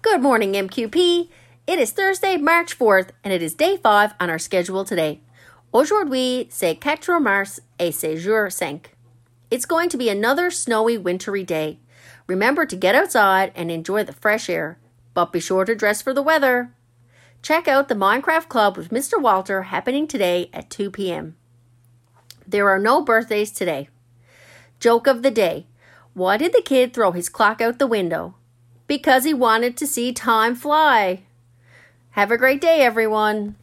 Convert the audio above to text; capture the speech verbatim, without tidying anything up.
Good morning, M Q P. It is Thursday, March fourth, and it is day five on our schedule today. Aujourd'hui, c'est quatre mars et c'est jour cinq. It's going to be another snowy, wintry day. Remember to get outside and enjoy the fresh air, but be sure to dress for the weather. Check out the Minecraft Club with Mister Walter happening today at two p m There are no birthdays today. Joke of the day. Why did the kid throw his clock out the window? Because he wanted to see time fly. Have a great day, everyone.